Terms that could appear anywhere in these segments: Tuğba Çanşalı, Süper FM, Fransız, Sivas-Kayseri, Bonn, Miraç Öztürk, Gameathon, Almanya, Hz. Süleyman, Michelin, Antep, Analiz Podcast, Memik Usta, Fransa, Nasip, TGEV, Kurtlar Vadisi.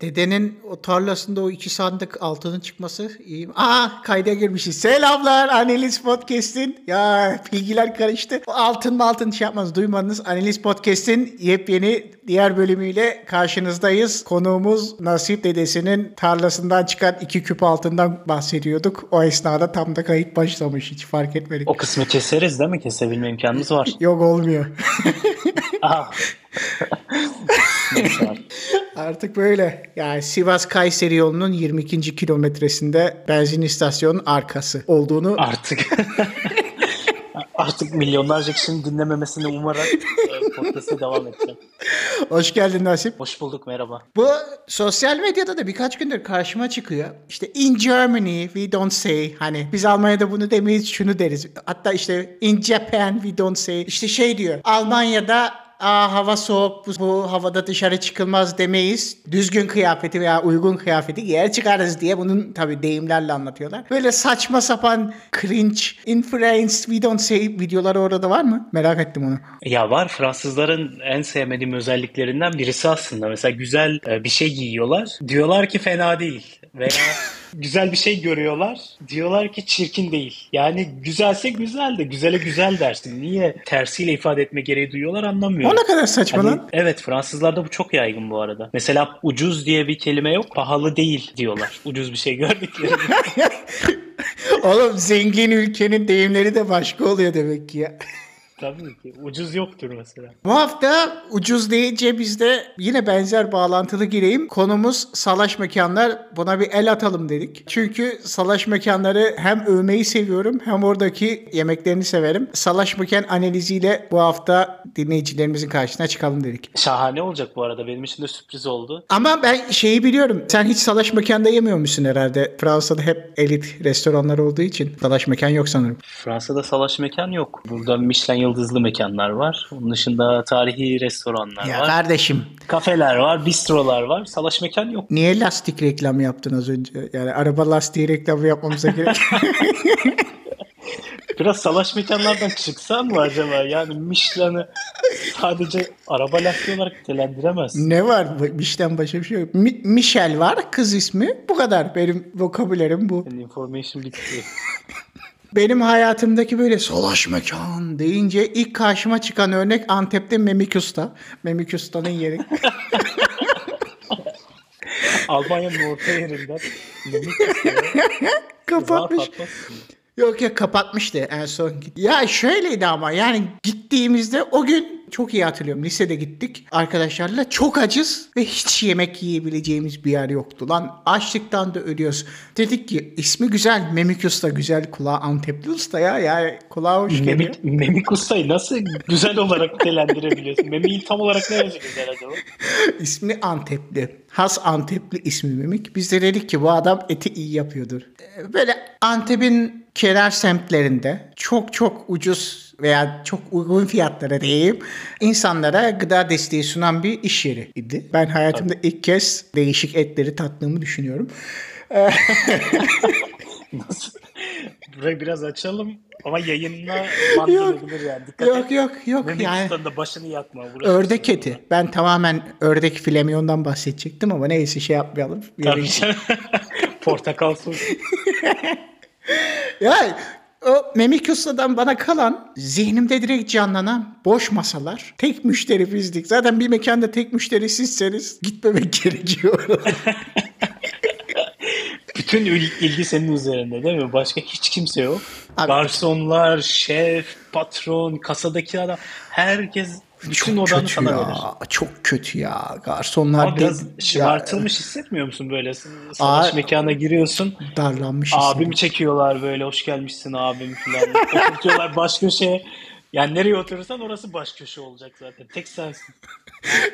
Dedenin o tarlasında o 2 sandık altının çıkması iyi. Kayda girmişiz. Selamlar Analiz Podcast'in. Ya bilgiler karıştı. O altın şey yapmaz, duymadınız. Analiz Podcast'in yepyeni diğer bölümüyle karşınızdayız. Konuğumuz Nasip dedesinin tarlasından çıkan 2 küp altından bahsediyorduk. O esnada tam da kayıt başlamış. Hiç fark etmedik. O kısmı keseriz değil mi? Kesebilme imkanımız var. Yok, olmuyor. Ah. Artık böyle. Yani Sivas-Kayseri yolunun 22. kilometresinde benzin istasyonunun arkası olduğunu artık artık milyonlarca kişinin dinlememesini umarak podcast'a devam edeceğim. Hoş geldin Nasip. Hoş bulduk, merhaba. Bu sosyal medyada da birkaç gündür karşıma çıkıyor. İşte in Germany we don't say, hani biz Almanya'da bunu demeyiz, şunu deriz. Hatta işte in Japan we don't say. İşte şey diyor, Almanya'da hava soğuk, bu havada dışarı çıkılmaz demeyiz. Düzgün kıyafeti veya uygun kıyafeti giyer çıkarız diye bunun tabii deyimlerle anlatıyorlar. Böyle saçma sapan cringe, influenced we don't say videoları orada var mı? Merak ettim onu. Ya var. Fransızların en sevmediğim özelliklerinden birisi aslında. Mesela güzel bir şey giyiyorlar. Diyorlar ki fena değil. Veya güzel bir şey görüyorlar. Diyorlar ki çirkin değil. Yani güzelse güzel de güzele güzel dersin. Niye tersiyle ifade etme gereği duyuyorlar anlamıyorum. O ne kadar saçma lan. Evet, Fransızlarda bu çok yaygın bu arada. Mesela ucuz diye bir kelime yok. Pahalı değil diyorlar. Ucuz bir şey gördükleri. Oğlum zengin ülkenin deyimleri de başka oluyor demek ki ya. Tabii ki. Ucuz yoktur mesela. Bu hafta ucuz deyince bizde yine benzer bağlantılı gireyim. Konumuz salaş mekanlar. Buna bir el atalım dedik. Çünkü salaş mekanları hem övmeyi seviyorum hem oradaki yemeklerini severim. Salaş mekan analiziyle bu hafta dinleyicilerimizin karşısına çıkalım dedik. Şahane olacak bu arada. Benim için de sürpriz oldu. Ama ben şeyi biliyorum. Sen hiç salaş mekanda yemiyormuşsun herhalde. Fransa'da hep elit restoranlar olduğu için salaş mekan yok sanırım. Fransa'da salaş mekan yok. Burada Michelin yıldızlı mekanlar var. Onun dışında tarihi restoranlar var. Ya kardeşim. Kafeler var, bistrolar var. Salaş mekan yok. Niye lastik reklamı yaptın az önce? Yani araba lastiği reklamı yapmamıza gerek. Biraz salaş mekanlardan çıksan mı acaba? Yani Michelin'i sadece araba lastiği olarak nitelendiremezsin. Ne var? Michelin başka bir şey yok. Michel var, kız ismi. Bu kadar. Benim vokabülerim bu. Information bitti. Benim hayatımdaki böyle salaş mekan deyince ilk karşıma çıkan örnek Antep'te Memik Usta. Memik Usta'nın yeri. Almanya'nın orta yerinden Memik Usta'ya kapatmış. Yok ya, kapatmıştı en son. Ya şöyleydi ama yani gittiğimizde o gün çok iyi hatırlıyorum. Lisede gittik arkadaşlarla, çok acız ve hiç yemek yiyebileceğimiz bir yer yoktu. Lan açlıktan da ölüyoruz. Dedik ki ismi güzel, Memik Usta güzel, kulağı Antepli usta ya. Yani kulağa hoş geliyor. Memik Usta'yı nasıl güzel olarak delendirebiliyorsun? Memik'i tam olarak ne yazık güzel acaba? İsmi Antepli. Has Antepli ismi Memik. Biz de dedik ki bu adam eti iyi yapıyordur. Böyle Antep'in kenar semtlerinde çok ucuz veya çok uygun fiyatlara diyeyim insanlara gıda desteği sunan bir iş yeri idi. Ben hayatımda ilk kez değişik etleri tattığımı düşünüyorum. Nasıl? Burayı biraz açalım ama yayınla bandırılır yani. Dikkat et. Yok. Memik Usta'nın da başını yakma. Ördek eti. Var. Ben tamamen ördek filemiyondan bahsedecektim ama neyse şey yapmayalım. Tabii canım. Portakal sos. Yani o Memik Usta'dan bana kalan, zihnimde direkt canlanan boş masalar, tek müşteri bizdik. Zaten bir mekanda tek müşteri sizseniz gitmemek gerekiyor. Bütün ilgi senin üzerinde değil mi? Başka hiç kimse yok. Abi, garsonlar, şef, patron, kasadaki adam, herkes bütün odanı sana verir. Çok kötü ya. Garsonlar ama biraz şımartılmış hissetmiyor musun böyle? Salaş mekana giriyorsun. Darlanmış. Abimi çekiyorlar böyle. Hoş gelmişsin abim falan. Oturtuyorlar baş köşeye. Yani nereye oturursan orası baş köşe olacak zaten. Tek sensin.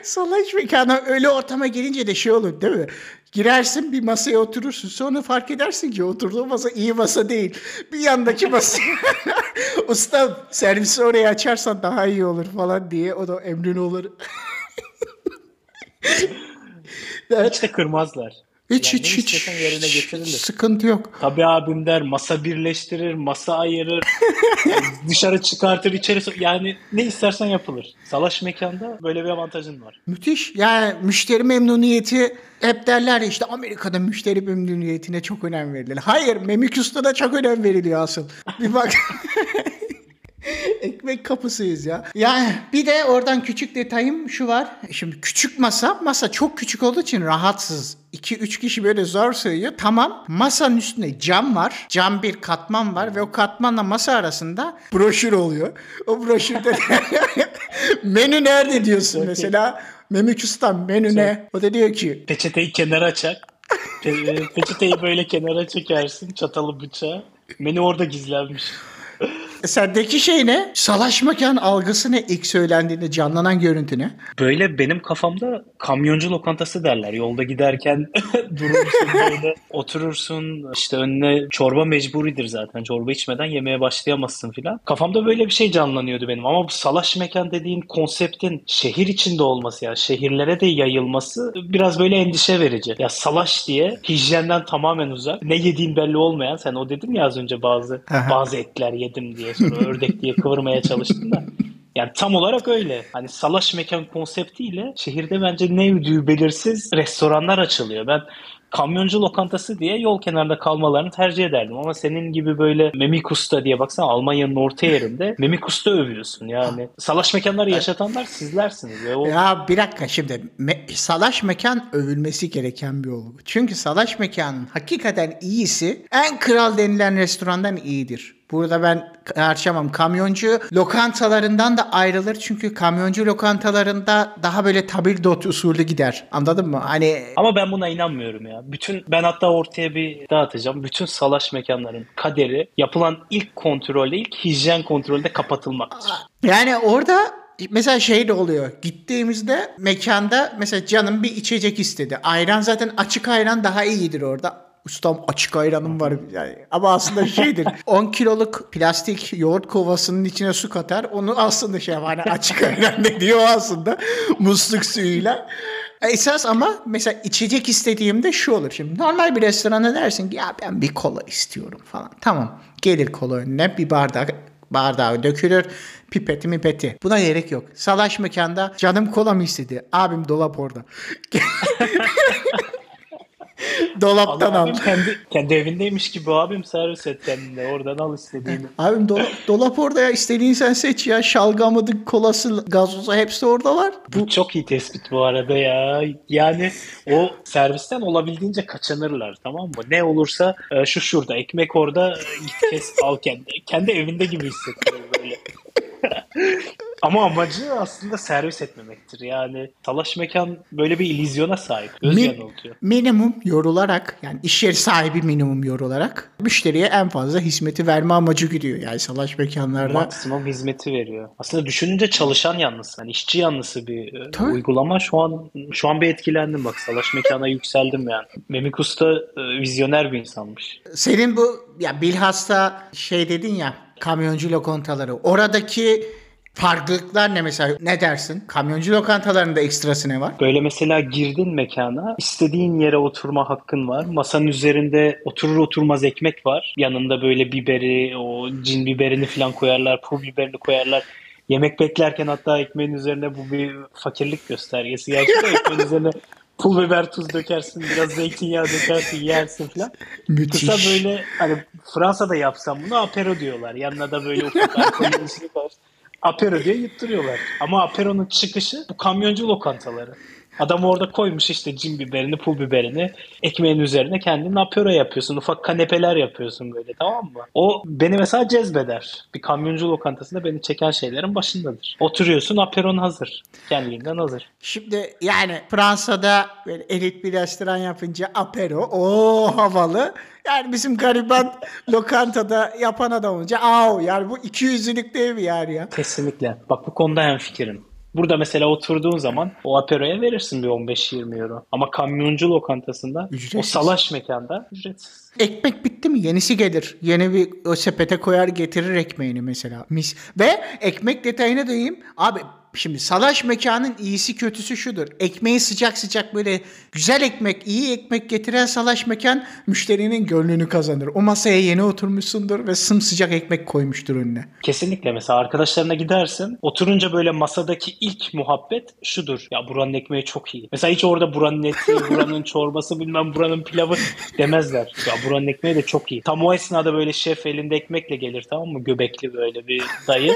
Salaş mekana öyle ortama gelince de şey olur değil mi? Girersin bir masaya oturursun. Sonra fark edersin ki oturduğun masa iyi masa değil. Bir yandaki masa. Usta servisi oraya açarsan daha iyi olur falan diye. O da emrin olur. Hiç de kırmazlar. Hiç sıkıntı yok. Tabii abim der, masa birleştirir, masa ayırır, dışarı çıkartır, içeri yani ne istersen yapılır. Salaş mekanda böyle bir avantajın var. Müthiş. Yani müşteri memnuniyeti, hep derler ya işte Amerika'da müşteri memnuniyetine çok önem verilir. Hayır, Memik Usta'da çok önem veriliyor asıl. Bir bak. Ekmek kapısıyız ya. Yani bir de oradan küçük detayım şu var. Şimdi küçük masa çok küçük olduğu için rahatsız. 2-3 kişi böyle zor sığıyor. Tamam. Masanın üstünde cam var. Cam bir katman var ve o katmanla masa arasında broşür oluyor. O broşürde menü nerede diyorsun mesela. Memik Usta menü ne? O da diyor ki peçeteyi kenara çek. Peçeteyi böyle kenara çekersin. Çatalı bıçağı. Menü orada gizlenmiş. Sendeki şey ne? Salaş mekan algısı ne? İlk söylendiğinde canlanan görüntü ne? Böyle benim kafamda kamyoncu lokantası derler. Yolda giderken durursun böyle. Oturursun işte önüne çorba mecburidir zaten. Çorba içmeden yemeğe başlayamazsın filan. Kafamda böyle bir şey canlanıyordu benim. Ama bu salaş mekan dediğin konseptin şehir içinde olması ya. Şehirlere de yayılması biraz böyle endişe verici. Ya salaş diye hijyenden tamamen uzak. Ne yediğin belli olmayan. Sen o dedim ya az önce bazı etler yedim diye. Sonra ördek diye kıvırmaya çalıştım da. Yani tam olarak öyle. Hani salaş mekan konseptiyle şehirde bence ne ödüğü belirsiz restoranlar açılıyor. Ben kamyoncu lokantası diye yol kenarında kalmalarını tercih ederdim. Ama senin gibi böyle Memik Usta diye baksana Almanya'nın orta yerinde Memik Usta övüyorsun yani. Salaş mekanları yaşatanlar sizlersiniz. Ya bir dakika şimdi salaş mekan övülmesi gereken bir olgu. Çünkü salaş mekanın hakikaten iyisi en kral denilen restorandan iyidir. Burada ben karşılamam. Kamyoncu lokantalarından da ayrılır. Çünkü kamyoncu lokantalarında daha böyle tabildot usulü gider. Anladın mı? Hani... Ama ben buna inanmıyorum ya. Ben hatta ortaya bir dağıtacağım. Bütün salaş mekanların kaderi yapılan ilk kontrolde, ilk hijyen kontrolde kapatılmaktır. Yani orada... Mesela şey de oluyor. Gittiğimizde mekanda mesela canım bir içecek istedi. Ayran zaten açık ayran daha iyidir orada. Ustam açık ayranım var yani. Ama aslında şeydir. 10 kiloluk plastik yoğurt kovasının içine su katar. Onu aslında şey hani açık ayran ne diyor aslında. Musluk suyuyla. Esas ama mesela içecek istediğimde şu olur. Şimdi normal bir restorana dersin ki ya ben bir kola istiyorum falan. Tamam. Gelir kola önüne bir bardağı dökülür. Pipeti. Buna gerek yok. Salaş mekanda canım kola mı istedi? Abim dolap orada. Dolaptan al. Kendi evindeymiş gibi abim servis et kendine. Oradan al istediğini. Abim dolap orada ya. İstediğin sen seç ya. Şalgamı, kolası, gazozu hepsi orada var. Bu çok iyi tespit bu arada ya. Yani o servisten olabildiğince kaçınırlar, tamam mı? Ne olursa şu şurada ekmek orada git kes al kendine. Kendi evinde gibi hissediyor böyle. Ama amacı aslında servis etmemektir. Yani salaş mekan böyle bir illüzyona sahip. Minimum yorularak yani iş yeri sahibi minimum yorularak müşteriye en fazla hizmeti verme amacı gidiyor. Yani salaş mekanlarda. Maksimum hizmeti veriyor. Aslında düşününce çalışan yanlısı. Yani işçi yanlısı bir tabii. Uygulama. Şu an bir etkilendim bak. Salaş mekana yükseldim yani. Memik Usta vizyoner bir insanmış. Senin bu ya bilhassa şey dedin ya kamyoncu lokantaları. Oradaki farklılıklar ne mesela? Ne dersin? Kamyoncu lokantalarında ekstrası ne var? Böyle mesela girdin mekana, istediğin yere oturma hakkın var. Masanın üzerinde oturur oturmaz ekmek var. Yanında böyle biberi, o cin biberini falan koyarlar, pul biberini koyarlar. Yemek beklerken hatta ekmeğin üzerine bu bir fakirlik göstergesi. Gerçekten ekmeğin üzerine pul biber tuz dökersin, biraz zeytinyağı dökersin, yersin falan. Müthiş. Kısa böyle hani Fransa'da yapsam bunu apero diyorlar. Yanına da böyle ufak alkolün içini var. Apero diye yutturuyorlar. Ama Apero'nun çıkışı bu kamyoncu lokantaları. Adam orada koymuş işte cin biberini, pul biberini. Ekmeğin üzerine kendini Apero yapıyorsun. Ufak kanepeler yapıyorsun böyle, tamam mı? O beni mesela cezbeder. Bir kamyoncu lokantasında beni çeken şeylerin başındadır. Oturuyorsun Apero'n hazır. Kendiliğinden hazır. Şimdi yani Fransa'da böyle elit bir restoran yapınca Apero o havalı. Yani bizim gariban lokantada yapan adam olunca yani bu 200'lük değil mi yani ya? Kesinlikle. Bak bu konuda hemfikirim. Burada mesela oturduğun zaman o aperoya verirsin bir 15-20 euro. Ama kamyoncu lokantasında ücretsiz. O salaş mekanda ücretsiz. Ekmek bitti mi yenisi gelir. Yeni bir o sepete koyar getirir ekmeğini mesela. Mis. Ve ekmek detayına dayayım. Abi Şimdi salaş mekanın iyisi kötüsü şudur. Ekmeği sıcak sıcak böyle güzel ekmek, iyi ekmek getiren salaş mekan müşterinin gönlünü kazanır. O masaya yeni oturmuşsundur ve sımsıcak ekmek koymuştur önüne. Kesinlikle. Mesela arkadaşlarına gidersin. Oturunca böyle masadaki ilk muhabbet şudur. Ya buranın ekmeği çok iyi. Mesela hiç orada buranın eti, buranın çorbası, bilmem buranın pilavı demezler. Ya buranın ekmeği de çok iyi. Tam o esnada böyle şef elinde ekmekle gelir, tamam mı? Göbekli böyle bir dayı.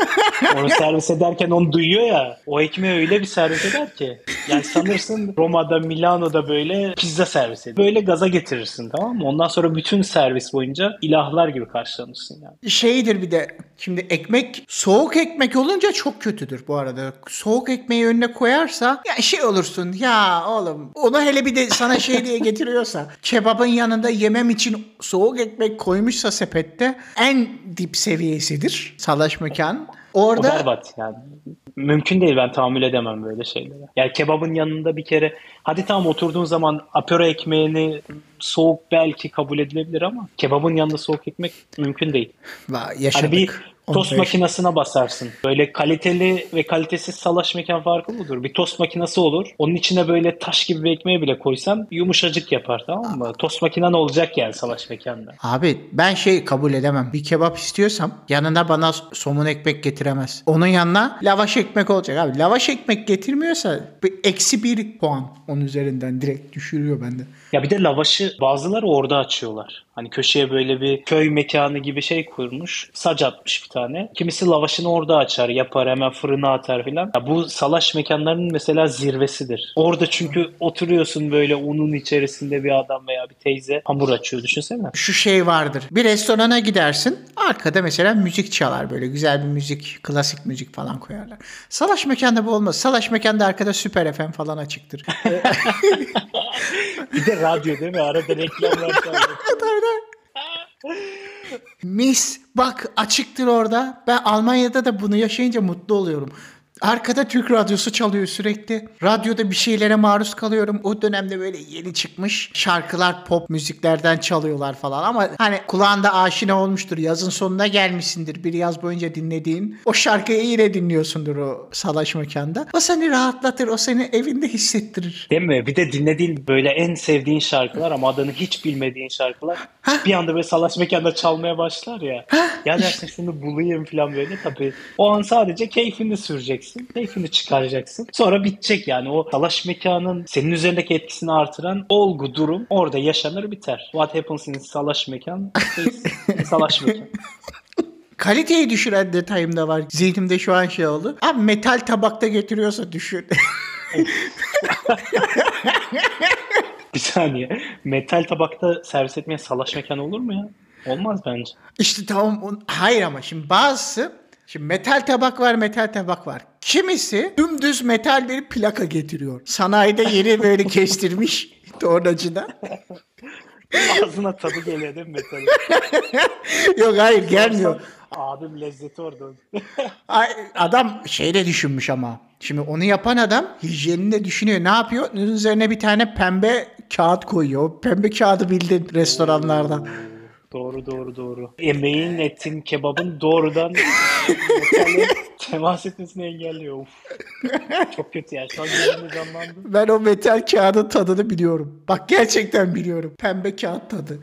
Onu servis ederken onu duyuyor ya. O ekmeği öyle bir servis eder ki. Yani sanırsın Roma'da, Milano'da böyle pizza servis ediyor. Böyle gaza getirirsin, tamam mı? Ondan sonra bütün servis boyunca ilahlar gibi karşılanırsın yani. Şeydir bir de şimdi ekmek, soğuk ekmek olunca çok kötüdür bu arada. Soğuk ekmeği önüne koyarsa ya şey olursun ya oğlum. Onu hele bir de sana şey diye getiriyorsa kebabın yanında yemem için soğuk ekmek koymuşsa sepette en dip seviyesidir salaş mekan. Orada... O berbat yani. Mümkün değil, ben tahammül edemem böyle şeylere. Yani kebabın yanında bir kere hadi tamam oturduğun zaman apero ekmeğini soğuk belki kabul edilebilir ama kebabın yanında soğuk ekmek mümkün değil. Yaşadık. Hani bir tost makinesine basarsın. Böyle kaliteli ve kalitesiz salaş mekan farkı budur. Bir tost makinesi olur. Onun içine böyle taş gibi bir ekmeği bile koysan yumuşacık yapar, tamam mı? Tost makinen olacak yani salaş mekanda. Abi ben şey kabul edemem. Bir kebap istiyorsam yanına bana somun ekmek getiremez. Onun yanına lavaş ekmek olacak abi. Lavaş ekmek getirmiyorsa -1 puan onun üzerinden direkt düşürüyor bende. Ya bir de lavaşı bazıları orada açıyorlar. Hani köşeye böyle bir köy mekanı gibi şey kurmuş. Sac atmış bir tane. Kimisi lavaşını orada açar, yapar, hemen fırına atar filan. Bu salaş mekanlarının mesela zirvesidir. Orada çünkü oturuyorsun böyle onun içerisinde bir adam veya bir teyze hamur açıyor, düşünsene. Şu şey vardır. Bir restorana gidersin. Arkada mesela müzik çalar böyle. Güzel bir müzik, klasik müzik falan koyarlar. Salaş mekanda bu olmaz. Salaş mekanda arkada Süper FM falan açıktır. Bir de radyo değil mi? Arada reklamlar çalıyor. Mis, bak açıktır orada. Ben Almanya'da da bunu yaşayınca mutlu oluyorum. Arkada Türk radyosu çalıyor sürekli. Radyoda bir şeylere maruz kalıyorum. O dönemde böyle yeni çıkmış şarkılar, pop müziklerden çalıyorlar falan. Ama hani kulağında aşina olmuştur. Yazın sonuna gelmişsindir. Bir yaz boyunca dinlediğin. O şarkıyı yine dinliyorsundur o salaş mekanda. O seni rahatlatır. O seni evinde hissettirir. Değil mi? Bir de dinlediğin böyle en sevdiğin şarkılar ama adını hiç bilmediğin şarkılar. Bir anda böyle salaş mekanda çalmaya başlar ya. Ya dersin şunu bulayım falan böyle. Tabii o an sadece keyfini süreceksin. Keyfini çıkaracaksın. Sonra bitecek yani. O salaş mekanın senin üzerindeki etkisini artıran olgu, durum orada yaşanır, biter. What happens in salaş mekan? Salaş mekan. Kaliteyi düşüren detayım da var. Zihnimde şu an şey oldu. Abi metal tabakta getiriyorsa düşün. Bir saniye. Metal tabakta servis etmeye salaş mekan olur mu ya? Olmaz bence. İşte tamam. Hayır ama şimdi bazısı. Şimdi metal tabak var, metal tabak var. Kimisi dümdüz metal bir plaka getiriyor. Sanayide yeri böyle kestirmiş tornacıda. Ağzına tadı geliyor değil mi metal? Yok hayır gelmiyor. Abim lezzeti orada. Adam şeyle düşünmüş ama. Şimdi onu yapan adam hijyenini de düşünüyor. Ne yapıyor? Onun üzerine bir tane pembe kağıt koyuyor. Pembe kağıdı bildin restoranlarda. Doğru. Emeğin, etin, kebabın doğrudan temas etmesini engelliyor. Uf. Çok kötü ya. Şu an gözümü canlandım. Ben o metal kağıdın tadını biliyorum. Bak gerçekten biliyorum. Pembe kağıt tadı.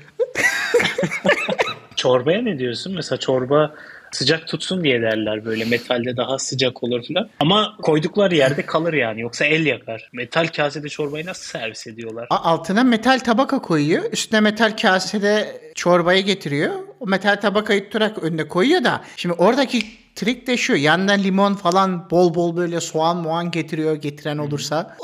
Çorbaya ne diyorsun? Mesela çorba sıcak tutsun diye derler böyle. Metalde daha sıcak olur falan. Ama koydukları yerde kalır yani. Yoksa el yakar. Metal kasede çorbayı nasıl servis ediyorlar? Altına metal tabaka koyuyor. Üstüne metal kasede çorbayı getiriyor. O metal tabakayı tutarak önüne koyuyor da. Şimdi oradaki trik de şu. Yanına limon falan bol bol böyle soğan muan getiriyor, getiren olursa.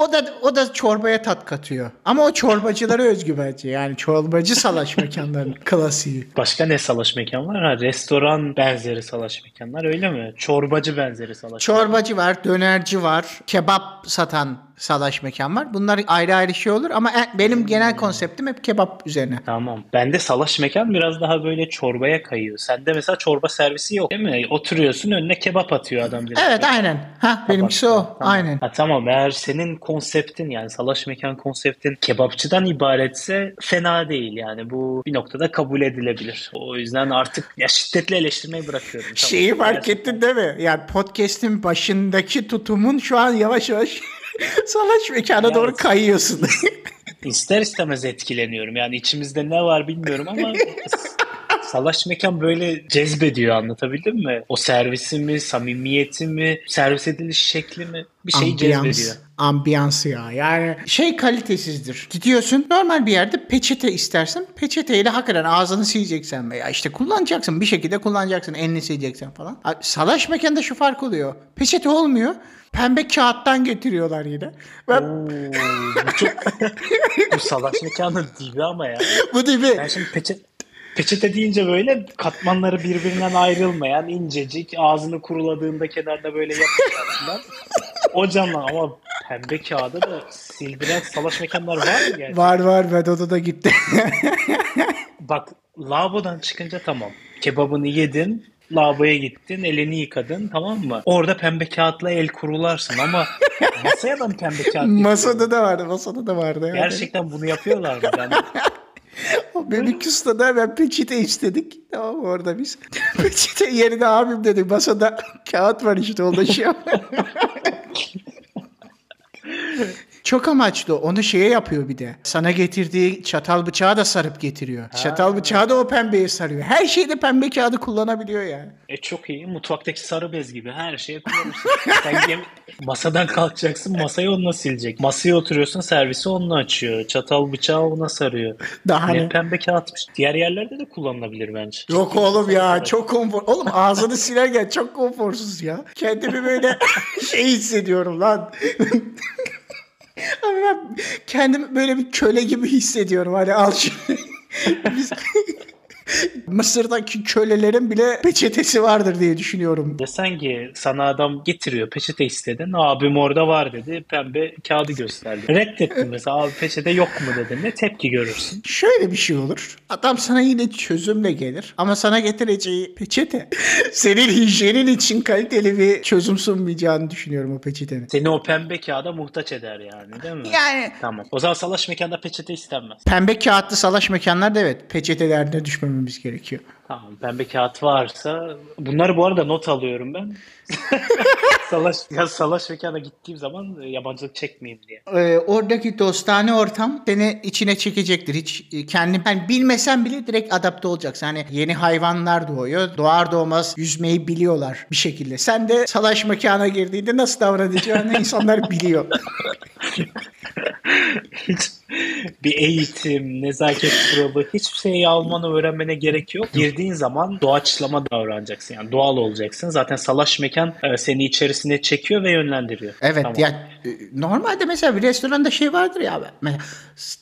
O da çorbaya tat katıyor. Ama o çorbacılara özgü bence. Yani çorbacı salaş mekanların klasiği. Başka ne salaş mekan var? Ha, restoran benzeri salaş mekanlar öyle mi? Çorbacı benzeri salaş mekan. Çorbacı var, dönerci var, kebap satan salaş mekan var. Bunlar ayrı ayrı şey olur ama benim genel konseptim hep kebap üzerine. Tamam. Bende salaş mekan biraz daha böyle çorbaya kayıyor. Sende mesela çorba servisi yok değil mi? Oturuyorsun atıyorsun, önüne kebap atıyor adam. Direkt. Evet aynen. Ha, benimkisi o. Tamam. Aynen. Ha, tamam, eğer senin konseptin yani salaş mekan konseptin kebapçıdan ibaretse fena değil yani, bu bir noktada kabul edilebilir. O yüzden artık ya şiddetli eleştirmeyi bırakıyorum. Tamam. Şeyi fark ettin değil mi? Yani podcast'in başındaki tutumun şu an yavaş yavaş salaş mekana yani doğru kayıyorsun. İster istemez etkileniyorum. Yani içimizde ne var bilmiyorum ama salaş mekan böyle cezbediyor, anlatabildim mi? O servisi mi, samimiyeti mi, servis ediliş şekli mi? Bir şey cezbediyor. Ambiyansı ya. Yani şey kalitesizdir. Gidiyorsun normal bir yerde peçete istersin. Peçeteyle hakikaten ağzını sileceksen veya işte kullanacaksın. Bir şekilde kullanacaksın. Elini sileceksen falan. Salaş mekanda şu fark oluyor. Peçete olmuyor. Pembe kağıttan getiriyorlar yine. Ben... bu salaş mekanın dibi ama ya. Bu dibi. Ben şimdi peçete deyince böyle katmanları birbirinden ayrılmayan incecik, ağzını kuruladığında kenarda böyle yapışan. O canla ama pembe kağıda da sildiren salaş mekanlar var mı yani? Var Vedo'da da gitti. Bak, lavabodan çıkınca tamam. Kebabını yedin, lavaboya gittin, elini yıkadın, tamam mı? Orada pembe kağıtla el kurularsın ama masaya da mı pembe kağıt? Masada da vardı. Yani. Gerçekten bunu yapıyorlar mı? Yani... O Memik Usta'da hemen peçete istedik. Tamam, orada biz peçete yerine abim dedik. Masada kağıt var işte, o da şey. Çok amaçlı. Onu şeye yapıyor bir de. Sana getirdiği çatal bıçağı da sarıp getiriyor. Ha. Çatal bıçağı da o pembeye sarıyor. Her şeyde pembe kağıdı kullanabiliyor yani. Çok iyi. Mutfaktaki sarı bez gibi her şeye kullanırsın. Sen masadan kalkacaksın, masayı onunla silecek. Masaya oturuyorsun, servisi onunla açıyor. Çatal bıçağı ona sarıyor. Daha ne? Pembe kağıtmış. Diğer yerlerde de kullanılabilir bence. Yok oğlum ya. Çok konfor. Oğlum ağzını silerken çok konforsuz ya. Kendimi böyle şey hissediyorum lan. Abi ben kendimi böyle bir köle gibi hissediyorum. Hani al şunu. Biz... Mısır'daki kölelerin bile peçetesi vardır diye düşünüyorum. Desen ki sana adam getiriyor, peçete istedin. Abim orada var dedi. Pembe kağıdı gösterdi. Reddettin mesela, abi peçete yok mu dedin. Ne tepki görürsün? Şöyle bir şey olur. Adam sana yine çözümle gelir. Ama sana getireceği peçete senin hijyenin için kaliteli bir çözüm sunmayacağını düşünüyorum o peçetenin. Seni o pembe kağıda muhtaç eder yani, değil mi? Yani. Tamam. O zaman salaş mekanda peçete istenmez. Pembe kağıtlı salaş mekanlarda evet peçetelerde düşmemiz gerekiyor. Tamam, pembe kağıt varsa bunları bu arada not alıyorum ben. salaş mekana gittiğim zaman yabancılık çekmeyeyim diye. Oradaki dostane ortam seni içine çekecektir. Hiç kendin yani bilmesen bile direkt adapte olacaksın. Hani yeni hayvanlar doğuyor. Doğar doğmaz yüzmeyi biliyorlar bir şekilde. Sen de salaş mekana girdiğinde nasıl davranacağını insanlar biliyor. Hiç bir eğitim, nezaket kuralı, hiçbir şeyi almanı öğrenmene gerek yok. Girdiğin zaman doğaçlama davranacaksın. Yani doğal olacaksın. Zaten salaş mekan seni içerisine çekiyor ve yönlendiriyor. Evet tamam. Ya normalde mesela bir restoranda şey vardır ya, ben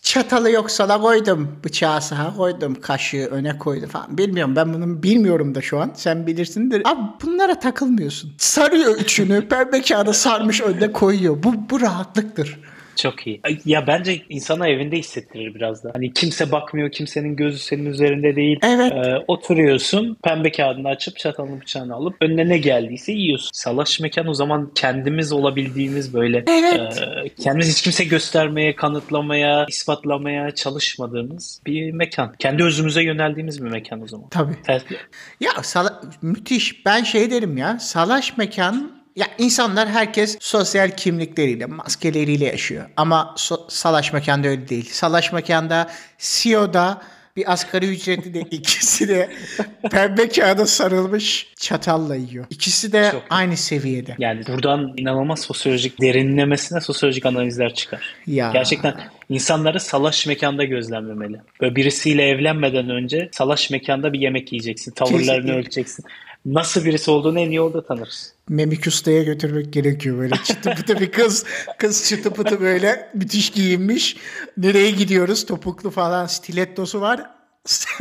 çatalı yok sala koydum, bıçağı sağa koydum, kaşığı öne koydu falan. Bilmiyorum, ben bunu bilmiyorum da şu an. Sen bilirsin de. Abi bunlara takılmıyorsun. Sarıyor üçünü, pembe kağıda sarmış önüne koyuyor. Bu rahatlıktır. Çok iyi. Ya bence insana evinde hissettirir biraz da. Hani kimse bakmıyor, kimsenin gözü senin üzerinde değil. Evet. Oturuyorsun, pembe kağıdını açıp çatalını bıçağını alıp önüne ne geldiyse yiyorsun. Salaş mekan o zaman kendimiz olabildiğimiz böyle. Evet. Kendimiz hiç kimse göstermeye, kanıtlamaya, ispatlamaya çalışmadığımız bir mekan. Kendi özümüze yöneldiğimiz bir mekan o zaman. Tabii. Ya müthiş. Ben şey derim ya, salaş mekan... Ya insanlar herkes sosyal kimlikleriyle, maskeleriyle yaşıyor. Ama salaş mekanda öyle değil. Salaş mekanda CEO'da bir asgari ücretli de ikisi de pembe kağıda sarılmış çatalla yiyor. İkisi de çok aynı seviyede. Yani buradan inanılmaz sosyolojik derinlemesine sosyolojik analizler çıkar. Ya. Gerçekten insanları salaş mekanda gözlemlemeli. Böyle birisiyle evlenmeden önce salaş mekanda bir yemek yiyeceksin. Tavırlarını ölçeceksin. Nasıl birisi olduğunu en iyi yolda tanırız. Memik Usta'ya götürmek gerekiyor böyle çıtı pıtı bir kız. Kız çıtı pıtı böyle müthiş giyinmiş. Nereye gidiyoruz? Topuklu falan, stilettosu var.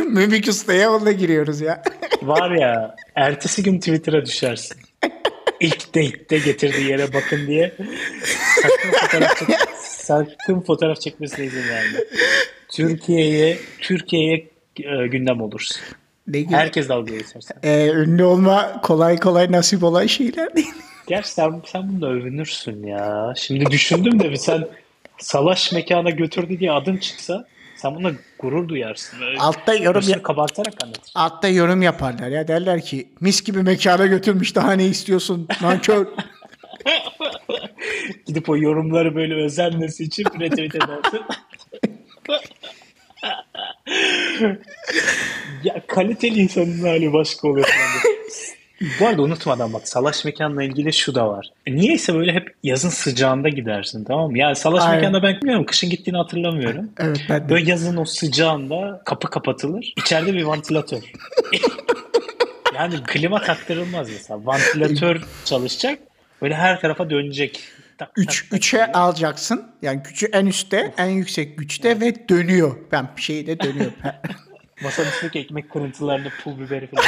Memik Usta'ya onunla giriyoruz ya. Var ya, ertesi gün Twitter'a düşersin. İlk date'de getirdiği yere bakın diye. Sakın fotoğraf çekmesine izin verme. Türkiye'ye gündem olursun. Ne gibi? Herkes dalga geçer. Ünlü olma kolay kolay nasip olan şeyler değil. Gerçi sen bunu da övünürsün ya. Şimdi düşündüm de sen salaş mekana götürdü diye adın çıksa sen buna gurur duyarsın. Öyle altta yorum kabartarak anlatır. Altta yorum yaparlar ya, derler ki mis gibi mekana götürmüş, daha ne istiyorsun nankör. Gidip o yorumları böyle özenmesi için retweet edersin. Ya kaliteli insanın hali başka oluyor. Bu arada unutmadan bak, salaş mekanla ilgili şu da var. Niyeyse böyle hep yazın sıcağında gidersin, tamam mı? Yani salaş mekanda ben bilmiyorum, kışın gittiğini hatırlamıyorum. Evet, ben de. Böyle yazın o sıcağında kapı kapatılır. İçeride bir vantilatör. Yani klima taktırılmaz mesela. Vantilatör çalışacak. Böyle her tarafa dönecek. Üçe alacaksın. Yani gücü en üstte, en yüksek güçte, evet. Ve dönüyor. Ben bir şeyi de dönüyor. Masanın üstündeki ekmek kırıntılarını, pul biberi falan.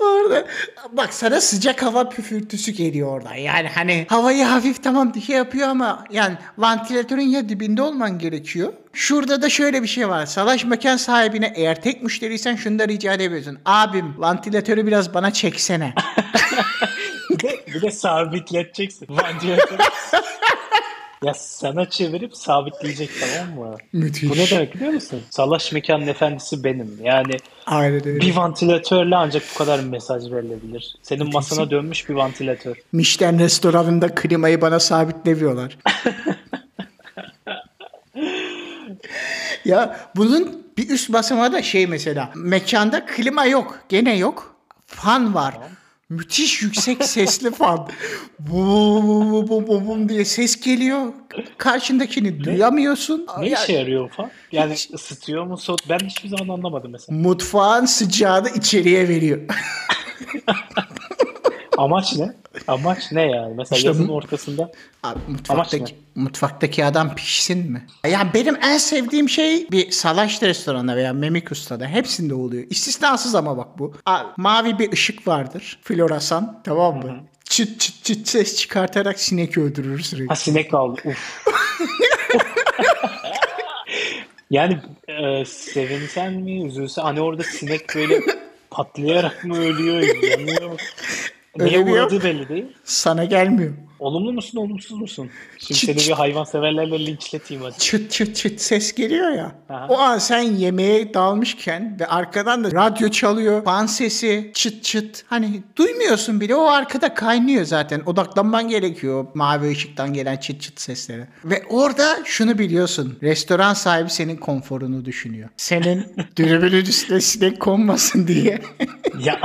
Orada bak sana sıcak hava püfürtüsü geliyor oradan. Yani hani havayı hafif tamam şey yapıyor ama yani vantilatörün ya dibinde olman gerekiyor. Şurada da şöyle bir şey var. Salaş mekan sahibine eğer tek müşteriysen şunu da rica edebiliyorsun. Abim vantilatörü biraz bana çeksene. bir de sabitleteceksin. Vantilatörü. Ya sana çevirip sabitleyecek, tamam mı? Müthiş. Bu ne demek biliyor musun? Salaş mekanın efendisi benim. Yani bir vantilatörle ancak bu kadar mesaj verilebilir. Senin müthiş. Masana dönmüş bir vantilatör. Michelin restoranında klimayı bana sabitlemiyorlar. Ya bunun bir üst basamağı da şey mesela. Mekanda klima yok. Gene yok. Fan var. Tamam. Müthiş yüksek sesli fan. Bum bum bum bum diye ses geliyor. Karşındakini duyamıyorsun. Ne işe yarıyor fan? Yani hiç... ısıtıyor mu? Ben hiçbir zaman anlamadım mesela. Mutfağın sıcağını içeriye veriyor. Amaç ne? Amaç ne yani? Mesela işte yazın ortasında. Abi, mutfaktaki adam pişsin mi? Yani benim en sevdiğim şey bir salaş restoranda veya Memik Usta'da hepsinde oluyor. İstisnasız ama bak bu. Abi, mavi bir ışık vardır. Floresan, tamam mı? Hı-hı. Çıt çıt çıt ses çıkartarak sinek öldürür sürekli. Ha, sinek aldı. Uf. Yani sevinsen mi, üzülsen? Hani orada sinek böyle patlayarak mı ölüyor, yanıyor mu? Niye uğradı belli değil. Sana gelmiyor. Olumlu musun, olumsuz musun? Şimdi çıt, seni bir hayvanseverlerle linçleteyim hadi. Çıt çıt çıt ses geliyor ya. Aha. O an sen yemeğe dalmışken ve arkadan da radyo çalıyor. Fan sesi, çıt çıt. Hani duymuyorsun bile. O arkada kaynıyor zaten. Odaklanman gerekiyor mavi ışıktan gelen çıt çıt seslere. Ve orada şunu biliyorsun. Restoran sahibi senin konforunu düşünüyor. Senin dürümünün üstüne sinek konmasın diye. Ya...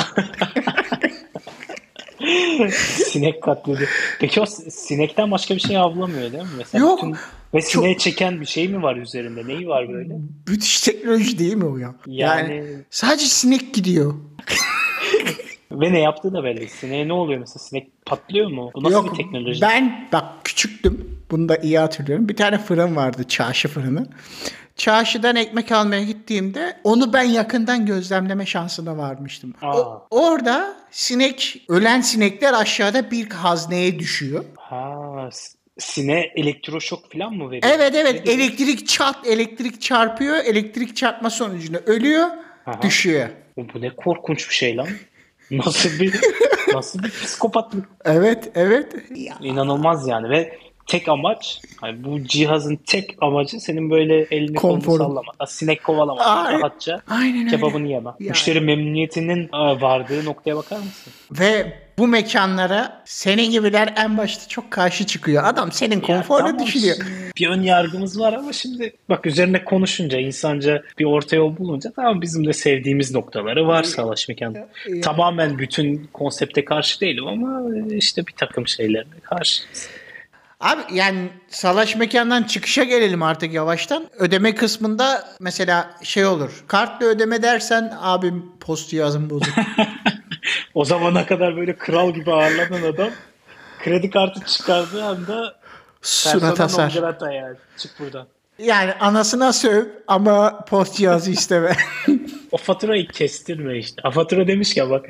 Sinek katledi. Peki o sinekten başka bir şey avlamıyor değil mi? Mesela yok. Ve sineğe çeken bir şey mi var üzerinde? Neyi var böyle? Müthiş teknoloji değil mi o ya? Yani sadece sinek gidiyor. Ve ne yaptığı da belli. Sineğe ne oluyor mesela? Sinek patlıyor mu? Bu nasıl bir teknoloji? Ben bak küçüktüm. Bunu da iyi hatırlıyorum. Bir tane fırın vardı. Çarşı fırını. Çarşıdan ekmek almaya gittiğimde onu ben yakından gözlemleme şansına varmıştım. Orada sinek, ölen sinekler aşağıda bir hazneye düşüyor. Ha, sineğe elektroşok falan mı veriyor? Evet, elektrik çarpıyor. Elektrik çarpma sonucunda ölüyor, aha, düşüyor. Bu ne korkunç bir şey lan. Nasıl bir psikopatlık? Evet. Ya. İnanılmaz yani ve tek amaç, hani bu cihazın tek amacı senin böyle elini kolunu sallamak, sinek kovalamak, rahatça kebabını yeme. Yani. Müşteri memnuniyetinin vardığı noktaya bakar mısın? Ve bu mekanlara senin gibiler en başta çok karşı çıkıyor. Adam senin konforunu tamam, düşünüyor. Bir ön yargımız var ama şimdi bak üzerine konuşunca, insanca bir orta yol bulunca tamam, bizim de sevdiğimiz noktaları var salaş mekan. Tamamen bütün konsepte karşı değilim ama işte bir takım şeylerine karşıyız. Abi yani salaş mekandan çıkışa gelelim artık yavaştan. Ödeme kısmında mesela şey olur. Kartla ödeme dersen abim post cihazım bozuk. O zamana kadar böyle kral gibi ağırlanan adam kredi kartı çıkardığı anda surat asar. Yani. Çık buradan. Yani anasına söv ama post cihazı isteme. O faturayı kestirme işte. O fatura demiş ya bak,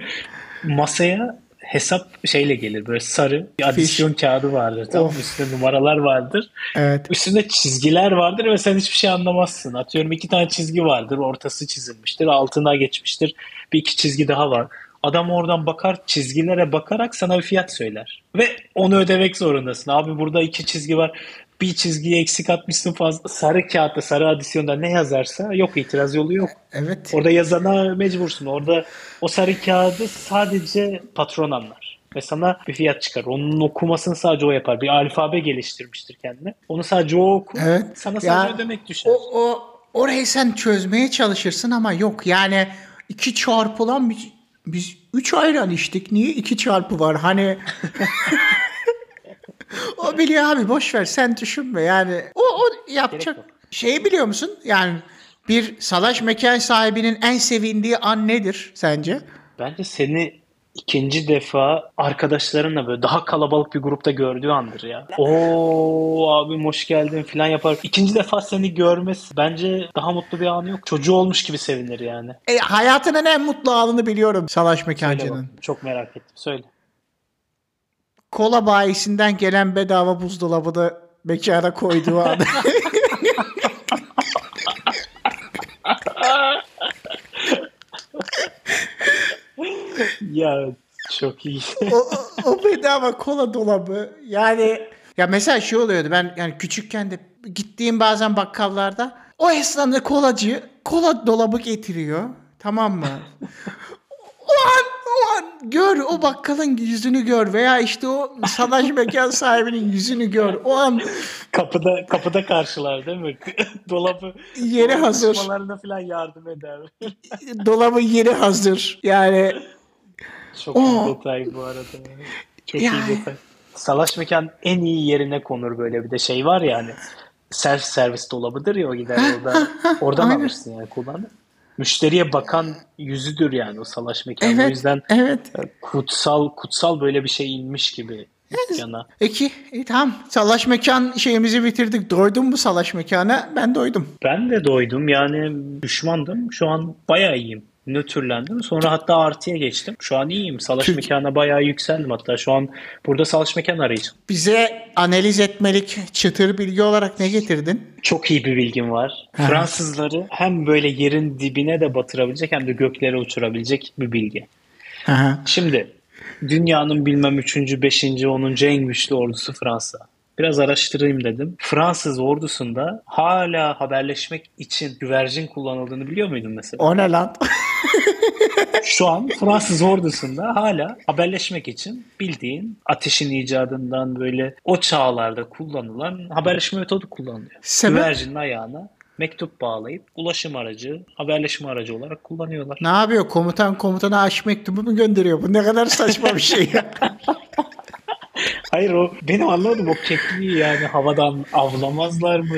masaya hesap şeyle gelir. Böyle sarı bir adisyon kağıdı vardır. Tam üstünde numaralar vardır. Evet. Üstünde çizgiler vardır ve sen hiçbir şey anlamazsın. Atıyorum 2 tane çizgi vardır. Ortası çizilmiştir. Altına geçmiştir. 1-2 çizgi daha var. Adam oradan bakar, çizgilere bakarak sana bir fiyat söyler. Ve onu ödemek zorundasın. Abi burada 2 çizgi var. Bir çizgiyi eksik atmışsın fazla. Sarı kağıtta, sarı adisyonda ne yazarsa yok, itiraz yolu yok. Evet. Orada yazana mecbursun. Orada o sarı kağıdı sadece patron anlar. Ve sana bir fiyat çıkar. Onun okumasını sadece o yapar. Bir alfabe geliştirmiştir kendine. Onu sadece o okur. Evet. Sana sadece ödemek düşer. Orayı sen çözmeye çalışırsın ama yok. Yani 2 çarpılan biz 3 ayran içtik. Niye 2 çarpı var? Hani... O biliyor abi, boş ver, sen düşünme yani. O yapacak. Şeyi biliyor musun? Yani bir salaş mekan sahibinin en sevindiği an nedir sence? Bence seni ikinci defa arkadaşlarınla böyle daha kalabalık bir grupta gördüğü andır ya. Oo abi hoş geldin falan yapar. İkinci defa seni görmesi bence daha mutlu bir anı yok. Çocuğu olmuş gibi sevinir yani. Hayatının en mutlu anını biliyorum salaş mekancının. Çok merak ettim, söyle. Kola bayisinden gelen bedava buzdolabı da mekana koyduğu anı. Ya çok iyi. O bedava kola dolabı. Yani ya mesela şey oluyordu, ben yani küçükken de gittiğim bazen bakkallarda o esnada kolacı kola dolabı getiriyor. Tamam mı? Gör o bakkalın yüzünü gör veya işte o salaş mekan sahibinin yüzünü gör. O an kapıda karşılar değil mi? Dolabı yeri hazır. Dolaplarına falan yardım eder. Dolabı yeri hazır. Yani çok iyi detay bu arada. Çok yani... iyi detay. Salaş mekan en iyi yerine konur böyle, bir de şey var ya hani self servis dolabıdır ya, o gider oradan alırsın yani, kullanır. Müşteriye bakan yüzüdür yani o salaş mekan. Evet, o yüzden kutsal böyle bir şey inmiş gibi dükkana. Tamam, salaş mekan şeyimizi bitirdik. Doydun mu salaş mekana? Ben doydum. Ben de doydum yani, düşmandım. Şu an bayağı iyiyim. Nötrlendim. Sonra hatta artıya geçtim. Şu an iyiyim. Salaş mekana bayağı yükseldim hatta. Şu an burada salaş mekan arayacağım. Bize analiz etmelik çıtır bilgi olarak ne getirdin? Çok iyi bir bilgim var. Fransızları hem böyle yerin dibine de batırabilecek hem de göklere uçurabilecek bir bilgi. Şimdi dünyanın bilmem 3. 5. 10. en güçlü ordusu Fransa. Biraz araştırayım dedim. Fransız ordusunda hala haberleşmek için güvercin kullanıldığını biliyor muydun mesela? O ne lan? Şu an Fransız ordusunda hala haberleşmek için bildiğin ateşin icadından böyle o çağlarda kullanılan haberleşme metodu kullanılıyor. Güvercinin ayağına mektup bağlayıp ulaşım aracı, haberleşme aracı olarak kullanıyorlar. Ne yapıyor? Komutan komutana aşk mektubu mu gönderiyor? Bu ne kadar saçma bir şey ya. Hayır, o benim anladım, o kekliği yani havadan avlamazlar mı?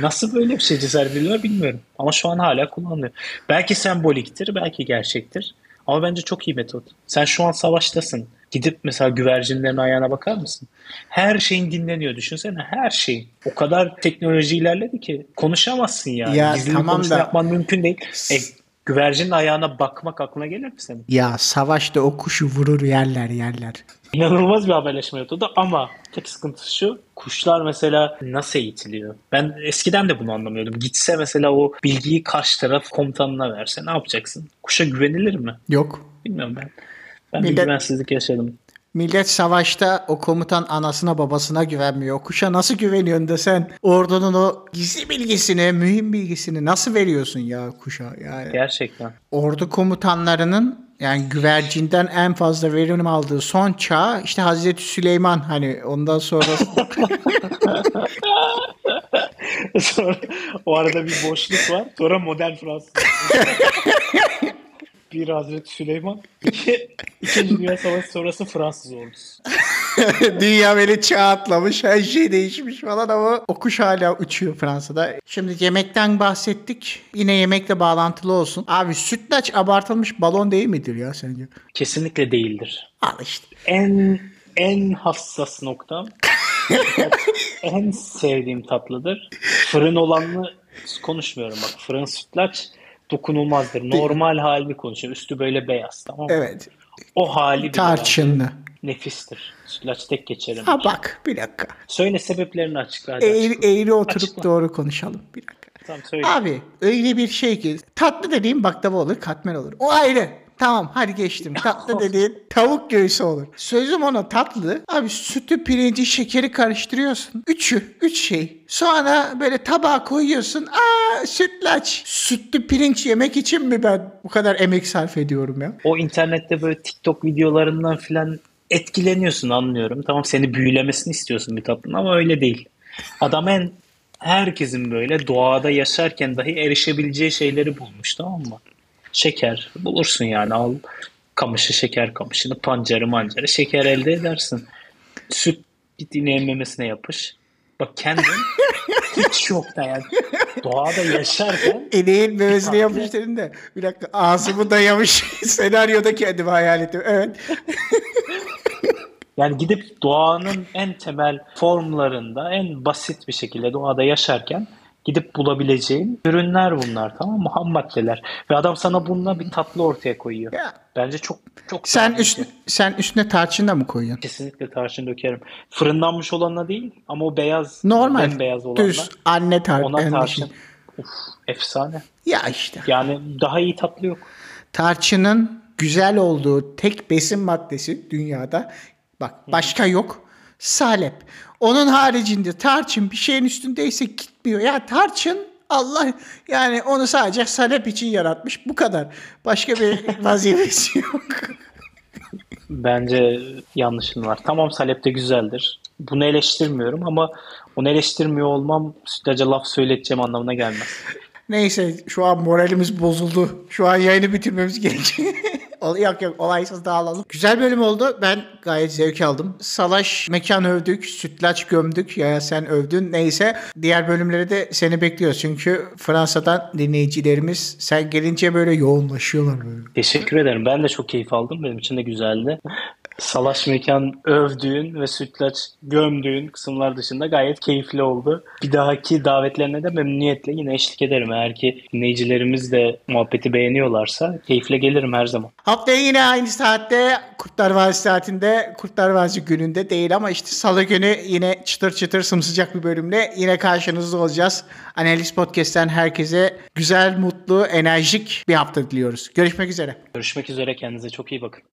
Nasıl böyle bir şey cesaret ediyorlar bilmiyorum. Ama şu an hala kullanılıyor. Belki semboliktir, belki gerçektir. Ama bence çok iyi metot. Sen şu an savaştasın. Gidip mesela güvercinlerin ayağına bakar mısın? Her şeyin dinleniyor, düşünsene her şey. O kadar teknoloji ilerledi ki konuşamazsın yani. Ya, gizli tamam konuşma da yapman mümkün değil. Güvercinin ayağına bakmak aklına gelir mi senin? Ya savaşta o kuşu vurur yerler. İnanılmaz bir haberleşme metodu ama tek sıkıntısı şu. Kuşlar mesela nasıl eğitiliyor? Ben eskiden de bunu anlamıyordum. Gitse mesela o bilgiyi karşı taraf komutanına verse ne yapacaksın? Kuşa güvenilir mi? Yok. Bilmiyorum ben. Ben bir güvensizlik yaşadım. Millet savaşta o komutan anasına babasına güvenmiyor. O kuşa nasıl güveniyorsun da sen ordunun o gizli bilgisini, mühim bilgisini nasıl veriyorsun ya kuşa? Yani gerçekten. Ordu komutanlarının yani güvercinden en fazla verim aldığı son çağ işte Hz. Süleyman, hani ondan sonrası. Sonra o arada bir boşluk var. Sonra modern Fransız. Bir Hz. Süleyman, İkinci Dünya Savaşı sonrası Fransız ordusu. Dünya böyle çağ atlamış, her şey değişmiş falan ama o kuş hala uçuyor Fransa'da. Şimdi yemekten bahsettik. Yine yemekle bağlantılı olsun. Abi sütlaç abartılmış balon değil midir ya sence? Kesinlikle değildir. Al işte. En hassas noktam, en sevdiğim tatlıdır. Fırın olanını konuşmuyorum bak. Fırın sütlaç dokunulmazdır. Normal halini konuşuyor. Üstü böyle beyaz, tamam mı? Evet. O hali tarçınlı. Nefistir. Sütlaç tek geçerim. Ha bak bir dakika. Söyle sebeplerini açıkla. Eğri oturup açıkla. Doğru konuşalım. Bir dakika. Tamam söyle. Abi öyle bir şey ki tatlı dediğin baklava olur, katmer olur. O ayrı. Tamam hadi geçtim. Tatlı dediğin tavuk göğsü olur. Sözüm ona tatlı. Abi sütü, pirinci, şekeri karıştırıyorsun. Üç şey. Sonra böyle tabağa koyuyorsun. Sütlaç. Sütlü pirinç yemek için mi ben bu kadar emek sarf ediyorum ya? O internette böyle TikTok videolarından filan etkileniyorsun, anlıyorum. Tamam, seni büyülemesini istiyorsun bir tatlının ama öyle değil. Adam herkesin böyle doğada yaşarken dahi erişebileceği şeyleri bulmuş, tamam mı? Şeker bulursun yani, al kamışı, şeker kamışını, pancarı şeker elde edersin. Süt dinlenmemesine yapış. Bak kendin hiç yok da yani. Doğada yaşarken ineğin memesini yapmış dedin de bir dakika ağzımı dayamış senaryoda kendimi hayal ettim. Evet. Yani gidip doğanın en temel formlarında en basit bir şekilde doğada yaşarken gidip bulabileceğin ürünler bunlar, tamam mı? Ham maddeler. Ve adam sana bununla bir tatlı ortaya koyuyor. Ya. Bence çok çok. Sen üstüne tarçın da mı koyuyorsun? Kesinlikle tarçın dökerim. Fırınlanmış olanla değil ama o beyaz, normal beyaz olanla. Düz anne tarçın. Uf, efsane. Ya işte. Yani daha iyi tatlı yok. Tarçının güzel olduğu tek besin maddesi dünyada bak başka yok. Salep. Onun haricinde tarçın bir şeyin üstündeyse gitmiyor. Ya tarçın Allah yani onu sadece salep için yaratmış. Bu kadar. Başka bir vazifesi yok. Bence yanlışın var. Tamam, salep de güzeldir. Bunu eleştirmiyorum ama onu eleştirmiyor olmam sütlaca laf söyleteceğim anlamına gelmez. Neyse şu an moralimiz bozuldu. Şu an yayını bitirmemiz gerekiyor. Yok olaysız dağılalım. Güzel bölüm oldu. Ben gayet zevk aldım. Salaş mekan övdük. Sütlaç gömdük. Ya sen övdün. Neyse. Diğer bölümleri de seni bekliyoruz. Çünkü Fransa'dan dinleyicilerimiz sen gelince böyle yoğunlaşıyorlar. Böyle. Teşekkür ederim. Ben de çok keyif aldım. Benim için de güzeldi. Salaş mekan övdüğün ve sütlaç gömdüğün kısımlar dışında gayet keyifli oldu. Bir dahaki davetlerine de memnuniyetle yine eşlik ederim. Eğer ki dinleyicilerimiz de muhabbeti beğeniyorlarsa keyifle gelirim her zaman. Haftaya yine aynı saatte Kurtlar Vadisi saatinde, Kurtlar Vadisi gününde değil ama işte salı günü yine çıtır çıtır sımsıcak bir bölümle yine karşınızda olacağız. Analiz Podcast'ten herkese güzel, mutlu, enerjik bir hafta diliyoruz. Görüşmek üzere. Görüşmek üzere. Kendinize çok iyi bakın.